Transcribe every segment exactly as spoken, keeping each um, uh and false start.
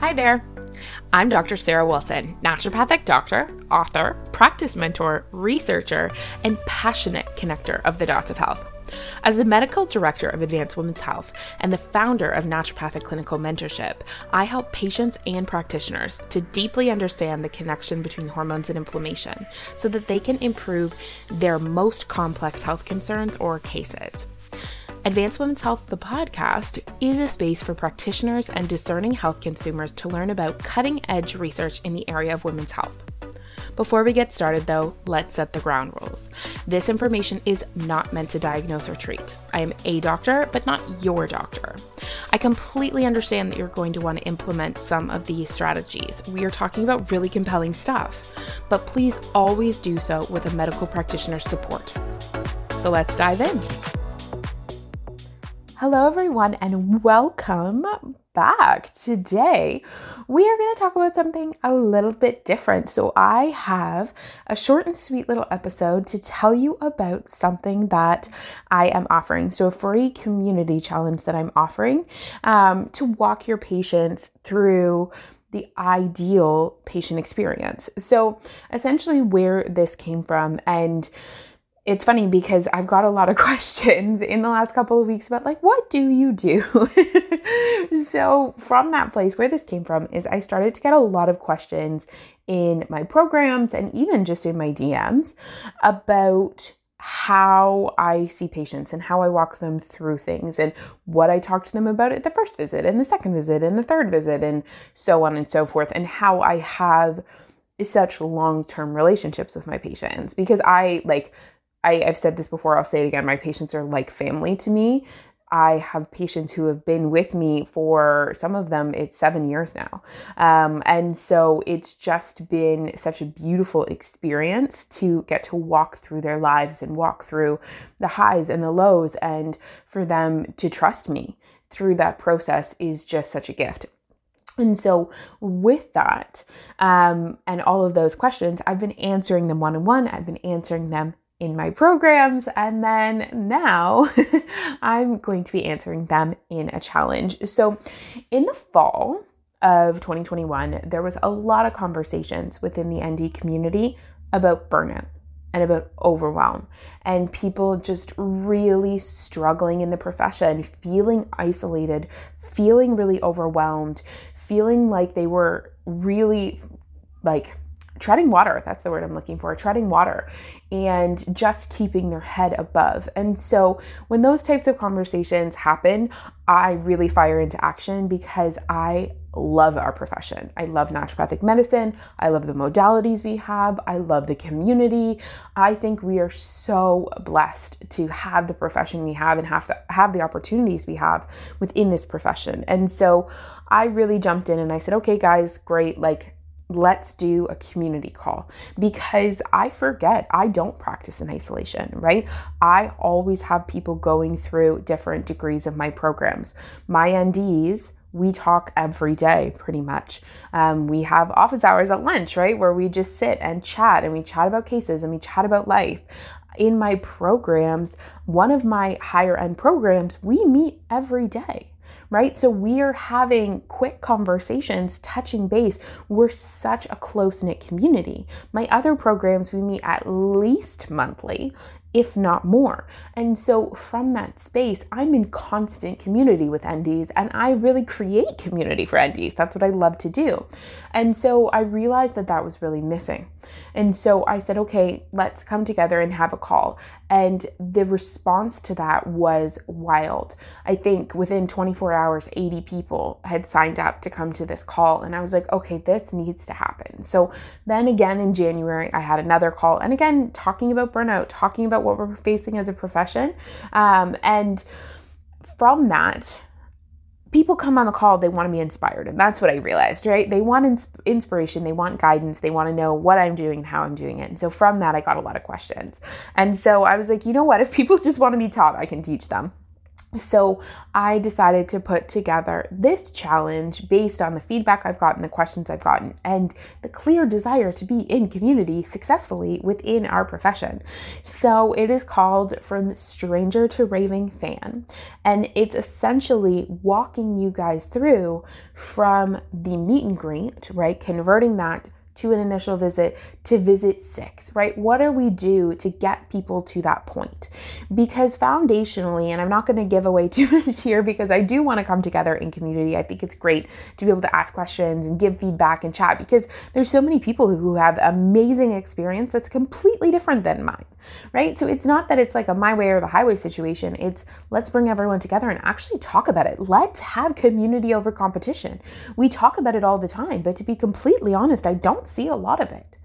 Hi there, I'm Doctor Sarah Wilson, naturopathic doctor, author, practice mentor, researcher, and passionate connector of the dots of health. As the medical director of Advanced Women's Health and the founder of Naturopathic Clinical Mentorship, I help patients and practitioners to deeply understand the connection between hormones and inflammation so that they can improve their most complex health concerns or cases. Advanced Women's Health, the podcast, is a space for practitioners and discerning health consumers to learn about cutting-edge research in the area of women's health. Before we get started, though, let's set the ground rules. This information is not meant to diagnose or treat. I am a doctor, but not your doctor. I completely understand that you're going to want to implement some of these strategies. We are talking about really compelling stuff, but please always do so with a medical practitioner's support. So let's dive in. Hello everyone and welcome back. Today we are going to talk about something a little bit different. So I have a short and sweet little episode to tell you about something that I am offering. So a free community challenge that I'm offering um, to walk your patients through the ideal patient experience. So essentially where this came from, and it's funny because I've got a lot of questions in the last couple of weeks about like, what do you do? So from that place where this came from is I started to get a lot of questions in my programs and even just in my D Ms about how I see patients and how I walk them through things and what I talk to them about at the first visit and the second visit and the third visit and so on and so forth, and how I have such long-term relationships with my patients because I like... I, I've said this before, I'll say it again, my patients are like family to me. I have patients who have been with me for, some of them, it's seven years now. Um, and so it's just been such a beautiful experience to get to walk through their lives and walk through the highs and the lows, and for them to trust me through that process is just such a gift. And so with that, um, and all of those questions, I've been answering them one-on-one, I've been answering them in my programs, and then now I'm going to be answering them in a challenge. So in the fall of twenty twenty-one, there was a lot of conversations within the N D community about burnout and about overwhelm and people just really struggling in the profession, feeling isolated, feeling really overwhelmed, feeling like they were really like treading water, that's the word I'm looking for, treading water, and just keeping their head above. And so when those types of conversations happen, I really fire into action because I love our profession. I love naturopathic medicine. I love the modalities we have. I love the community. I think we are so blessed to have the profession we have and have the, have the opportunities we have within this profession. And so I really jumped in and I said, okay, guys, great. Like, let's do a community call, because I forget I don't practice in isolation, right? I always have people going through different degrees of my programs. My N Ds, we talk every day pretty much. Um, we have office hours at lunch, right? Where we just sit and chat and we chat about cases and we chat about life. In my programs, one of my higher end programs, we meet every day. Right? So we are having quick conversations, touching base. We're such a close-knit community. My other programs, we meet at least monthly, if not more. And so from that space, I'm in constant community with N Ds, and I really create community for N Ds. That's what I love to do. And so I realized that that was really missing. And so I said, okay, let's come together and have a call. And the response to that was wild. I think within twenty-four hours, eighty people had signed up to come to this call. And I was like, okay, this needs to happen. So then again, in January, I had another call. And again, talking about burnout, talking about what we're facing as a profession. Um, and from that, people come on the call, they want to be inspired. And that's what I realized, right? They want ins- inspiration. They want guidance. They want to know what I'm doing and how I'm doing it. And so from that, I got a lot of questions. And so I was like, you know what? If people just want to be taught, I can teach them. So I decided to put together this challenge based on the feedback I've gotten, the questions I've gotten, and the clear desire to be in community successfully within our profession. So it is called From Stranger to Raving Fan, and it's essentially walking you guys through from the meet and greet, right, converting that to an initial visit, to visit six, right? What do we do to get people to that point? Because foundationally, and I'm not going to give away too much here because I do want to come together in community. I think it's great to be able to ask questions and give feedback and chat because there's so many people who have amazing experience that's completely different than mine, right? So it's not that it's like a my way or the highway situation. It's let's bring everyone together and actually talk about it. Let's have community over competition. We talk about it all the time, but to be completely honest, I don't see a lot of it,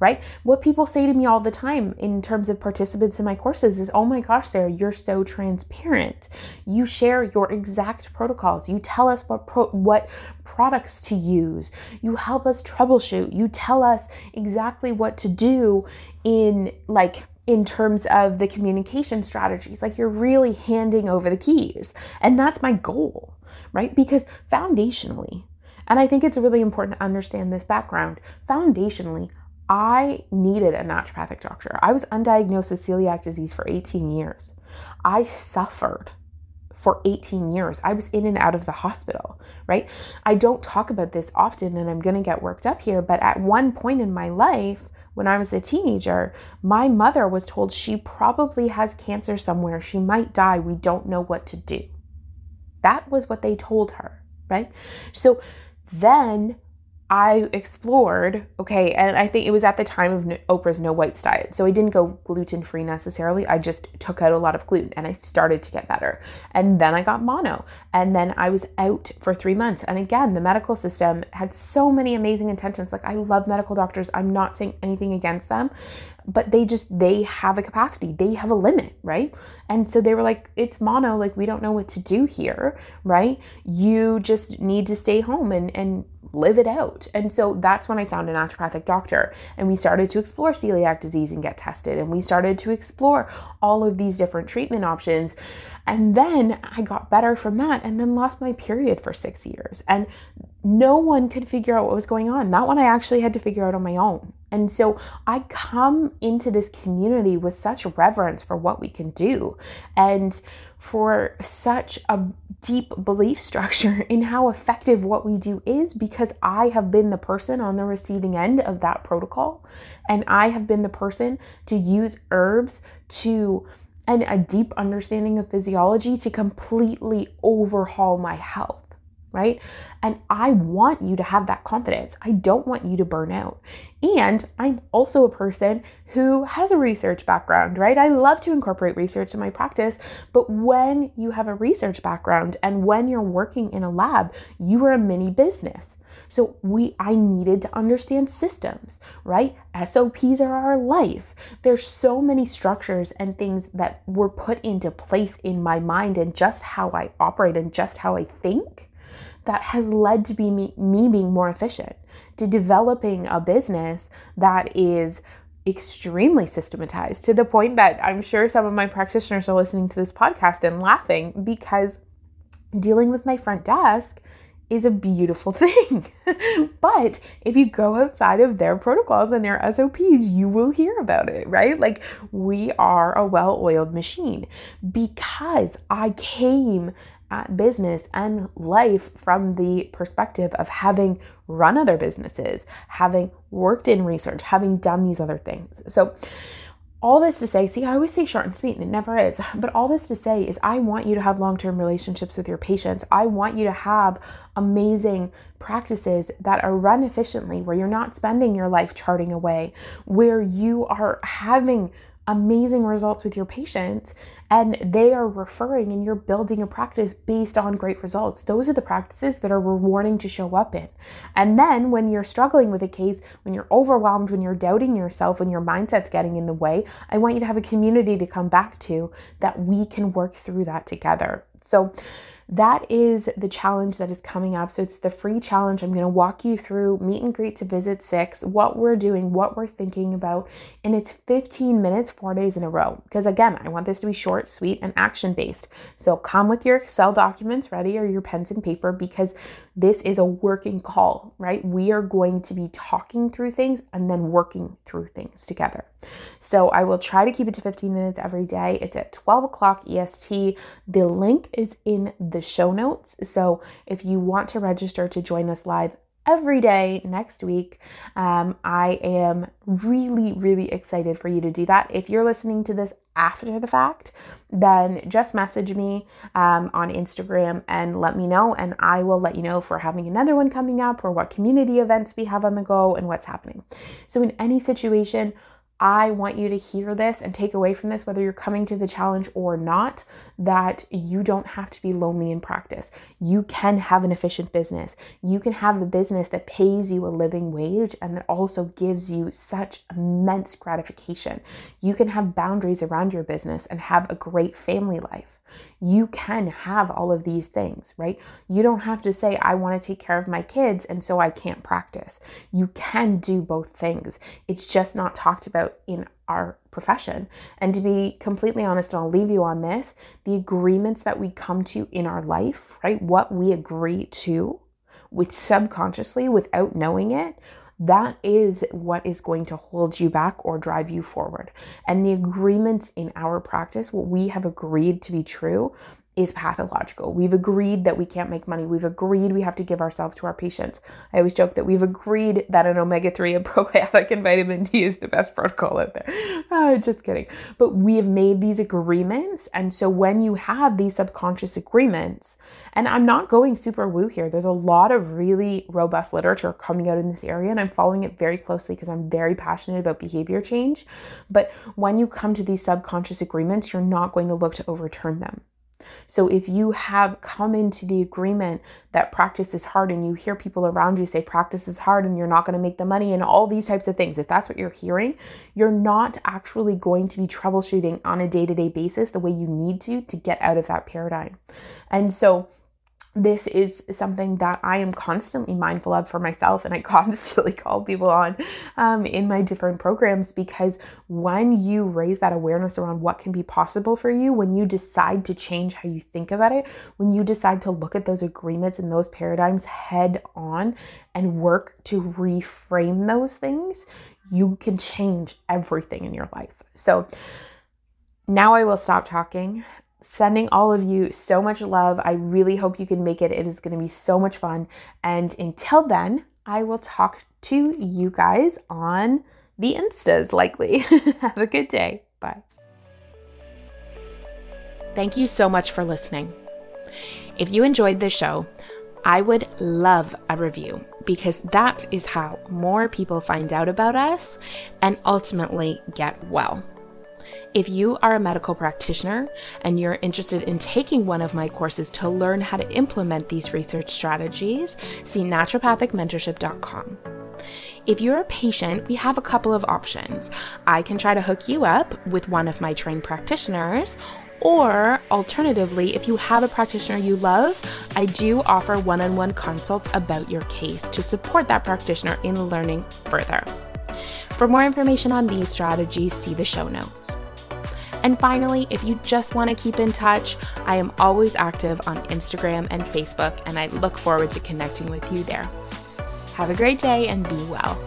right? What people say to me all the time in terms of participants in my courses is, oh my gosh, Sarah, you're so transparent. You share your exact protocols. You tell us what pro- what products to use. You help us troubleshoot. You tell us exactly what to do in like in terms of the communication strategies. Like you're really handing over the keys. And that's my goal, right? Because foundationally, and I think it's really important to understand this background. Foundationally, I needed a naturopathic doctor. I was undiagnosed with celiac disease for eighteen years. I suffered for eighteen years. I was in and out of the hospital, right? I don't talk about this often and I'm going to get worked up here, but at one point in my life, when I was a teenager, my mother was told she probably has cancer somewhere. She might die. We don't know what to do. That was what they told her, right? So then I explored, okay, and I think it was at the time of Oprah's No Whites diet. So I didn't go gluten-free necessarily. I just took out a lot of gluten and I started to get better. And then I got mono and then I was out for three months. And again, the medical system had so many amazing intentions. Like I love medical doctors. I'm not saying anything against them, but they just, they have a capacity, they have a limit, right? And so they were like, it's mono, like we don't know what to do here, right? You just need to stay home and, and live it out. And so that's when I found a naturopathic doctor and we started to explore celiac disease and get tested. And we started to explore all of these different treatment options. And then I got better from that and then lost my period for six years. And no one could figure out what was going on. That one I actually had to figure out on my own. And so I come into this community with such reverence for what we can do and for such a deep belief structure in how effective what we do is because I have been the person on the receiving end of that protocol. And I have been the person to use herbs to, and a deep understanding of physiology to completely overhaul my health. Right? And I want you to have that confidence. I don't want you to burn out. And I'm also a person who has a research background, right? I love to incorporate research in my practice, but when you have a research background and when you're working in a lab, you are a mini business. So we, I needed to understand systems, right? S O Ps are our life. There's so many structures and things that were put into place in my mind and just how I operate and just how I think. That has led to be me, me being more efficient, to developing a business that is extremely systematized to the point that I'm sure some of my practitioners are listening to this podcast and laughing because dealing with my front desk is a beautiful thing. But if you go outside of their protocols and their S O Ps, you will hear about it, right? Like we are a well-oiled machine because I came at business and life from the perspective of having run other businesses, having worked in research, having done these other things. So all this to say, see, I always say short and sweet and it never is, but all this to say is I want you to have long-term relationships with your patients. I want you to have amazing practices that are run efficiently, where you're not spending your life charting away, where you are having amazing results with your patients and they are referring and you're building a practice based on great results. Those are the practices that are rewarding to show up in. And then when you're struggling with a case, when you're overwhelmed, when you're doubting yourself, when your mindset's getting in the way, I want you to have a community to come back to that we can work through that together. So that is the challenge that is coming up. So it's the free challenge. I'm going to walk you through meet and greet to visit six, what we're doing, what we're thinking about, and it's fifteen minutes, four days in a row. Because again, I want this to be short, sweet, and action-based. So come with your Excel documents ready or your pens and paper, because this is a working call, right? We are going to be talking through things and then working through things together. So I will try to keep it to fifteen minutes every day. It's at twelve o'clock E S T. The link is in the show notes. So if you want to register to join us live every day next week, um, I am really, really excited for you to do that. If you're listening to this after the fact, then just message me um, on Instagram and let me know, and I will let you know if we're having another one coming up or what community events we have on the go and what's happening. So in any situation, I want you to hear this and take away from this, whether you're coming to the challenge or not, that you don't have to be lonely in practice. You can have an efficient business. You can have a business that pays you a living wage and that also gives you such immense gratification. You can have boundaries around your business and have a great family life. You can have all of these things, right? You don't have to say, I want to take care of my kids and so I can't practice. You can do both things. It's just not talked about in our profession. And to be completely honest, and I'll leave you on this, the agreements that we come to in our life, right? What we agree to with subconsciously without knowing it, that is what is going to hold you back or drive you forward. And the agreements in our practice, what we have agreed to be true, is pathological. We've agreed that we can't make money. We've agreed we have to give ourselves to our patients. I always joke that we've agreed that an omega three and probiotic and vitamin D is the best protocol out there. Oh, just kidding. But we have made these agreements. And so when you have these subconscious agreements, and I'm not going super woo here, there's a lot of really robust literature coming out in this area, and I'm following it very closely because I'm very passionate about behavior change. But when you come to these subconscious agreements, you're not going to look to overturn them. So if you have come into the agreement that practice is hard, and you hear people around you say practice is hard and you're not going to make the money and all these types of things, if that's what you're hearing, you're not actually going to be troubleshooting on a day-to-day basis the way you need to to get out of that paradigm. And so this is something that I am constantly mindful of for myself, and I constantly call people on um, in my different programs, because when you raise that awareness around what can be possible for you, when you decide to change how you think about it, when you decide to look at those agreements and those paradigms head on and work to reframe those things, you can change everything in your life. So now I will stop talking. Sending all of you so much love. I really hope you can make it. It is going to be so much fun. And until then, I will talk to you guys on the Instas likely. Have a good day. Bye. Thank you so much for listening. If you enjoyed the show, I would love a review, because that is how more people find out about us and ultimately get well. If you are a medical practitioner and you're interested in taking one of my courses to learn how to implement these research strategies, see naturopathic mentorship dot com. If you're a patient, we have a couple of options. I can try to hook you up with one of my trained practitioners, or alternatively, if you have a practitioner you love, I do offer one-on-one consults about your case to support that practitioner in learning further. For more information on these strategies, see the show notes. And finally, if you just want to keep in touch, I am always active on Instagram and Facebook, and I look forward to connecting with you there. Have a great day and be well.